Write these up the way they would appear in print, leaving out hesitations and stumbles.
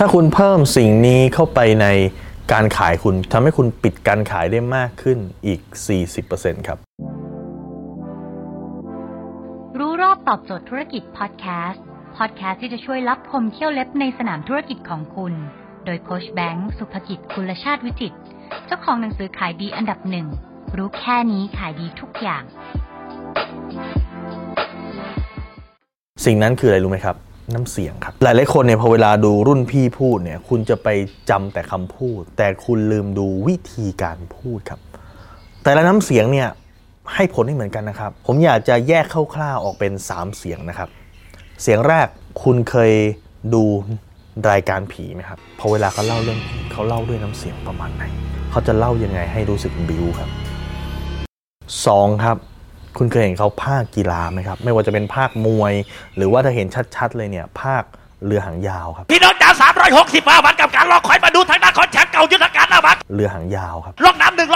ถ้าคุณเพิ่มสิ่งนี้เข้าไปในการขายคุณทำให้คุณปิดการขายได้มากขึ้นอีก 40% ครับรู้รอบตอบโจทย์ธุรกิจพอดแคสต์ที่จะช่วยรับคมเขี้ยวเล็บในสนามธุรกิจของคุณโดยโค้ชแบงค์สุภกิจกุลชาติวิจิตรเจ้าของหนังสือขายดีอันดับหนึ่งรู้แค่นี้ขายดีทุกอย่างสิ่งนั้นคืออะไรรู้ไหมครับน้ำเสียงครับหลายๆคนเนี่ยพอเวลาดูรุ่นพี่พูดเนี่ยคุณจะไปจำแต่คำพูดแต่คุณลืมดูวิธีการพูดครับแต่ละน้ำเสียงเนี่ยให้ผลไม่เหมือนกันนะครับผมอยากจะแยกคร่าวๆออกเป็น3เสียงนะครับเสียงแรกคุณเคยดูรายการผีไหมครับพอเวลาเขาเล่าเรื่องผีเขาเล่าด้วยน้ำเสียงประมาณไหนเขาจะเล่ายังไงให้รู้สึกบิ้วครับ2ครับคุณเคยเห็นเขาภาคกีฬาไหมครับไม่ว่าจะเป็นภาคมวยหรือว่าถ้าเห็นชัดๆเลยเนี่ยภาคเรือหางยาวครับพี่น้องจ๋า365วันกับการรอคอยมาดูทางด้านของแชมป์เก่ายุทธการหน้าบักเรือหางยาวครับล็อกน้ำหนึ่ง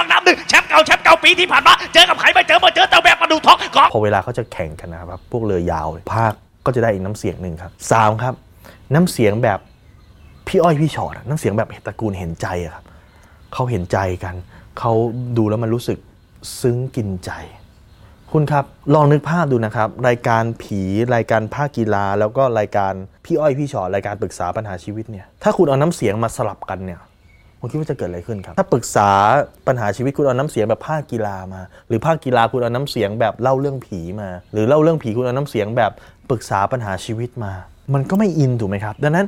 แชมป์เก่าปีที่ผ่านมาเจอกับใครไม่เจอเต่าแบบมาดูท้องของพอเวลาเขาจะแข่งกันนะครับพวกเรือยาวภาคก็จะได้อีกน้ำเสียงหนึ่งครับ3ครับน้ำเสียงแบบพี่อ้อยพี่ชอดน้ำเสียงแบบตระกูลเห็นใจครับเขาเห็นใจกันเขาดูแล้วมันรู้สึกซึ้งกินใจคุณครับลองนึกภาพดูนะครับรายการผีรายการภาคกีฬาแล้วก็รายการพี่อ้อยพี่ชอดรายการปรึกษาปัญหาชีวิตเนี่ยถ้าคุณเอาน้ำเสียงมาสลับกันเนี่ยคุณคิดว่าจะเกิดอะไรขึ้นครับถ้าปรึกษาปัญหาชีวิตคุณเอาน้ำเสียงแบบภาคกีฬามาหรือภาคกีฬาคุณเอาน้ำเสียงแบบเล่าเรื่องผีมาหรือเล่าเรื่องผีคุณเอาน้ำเสียงแบบปรึกษาปัญหาชีวิตมามันก็ไม่อินถูกไหมครับดังนั้น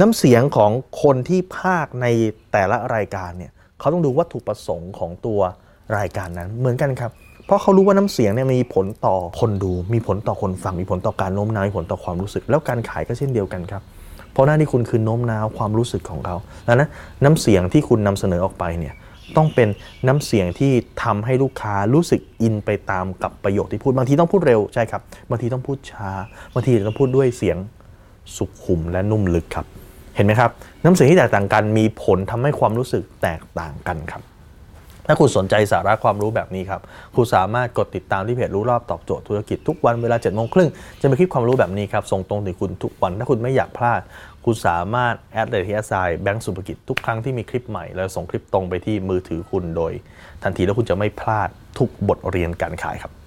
น้ำเสียงของคนที่ภาคในแต่ละรายการเนี่ยเขาต้องดูวัตถุประสงค์ของตัวรายการนั้นเหมือนกันครับเพราะเขารู้ว่าน้ำเสียงเนี่ยมีผลต่อคนดูมีผลต่อคนฟังมีผลต่อการโน้มน้าวมีผลต่อความรู้สึกแล้วการขายก็เช่นเดียวกันครับเพราะหน้าที่คุณคือโน้มน้าวความรู้สึกของเขาแล้วนะน้ำเสียงที่คุณนำเสนอออกไปเนี่ยต้องเป็นน้ำเสียงที่ทำให้ลูกค้ารู้สึกอินไปตามกับประโยคที่พูดบางทีต้องพูดเร็วใช่ครับบางทีต้องพูดช้าบางทีต้องพูดด้วยเสียงสุขุมและนุ่มลึกครับเห็นไหมครับน้ำเสียงที่แตกต่างกันมีผลทำให้ความรู้สึกแตกต่างกันครับถ้าคุณสนใจสาระความรู้แบบนี้ครับคุณสามารถกดติดตามที่เพจรู้รอบตอบโจทย์ธุรกิจทุกวันเวลา 7:30 น.จะมีคลิปความรู้แบบนี้ครับส่งตรงถึงคุณทุกวันถ้าคุณไม่อยากพลาดคุณสามารถแอดแบงค์สุภกิจทุกครั้งที่มีคลิปใหม่แล้วส่งคลิปตรงไปที่มือถือคุณโดยทันทีแล้วคุณจะไม่พลาดทุกบทเรียนการขายครับ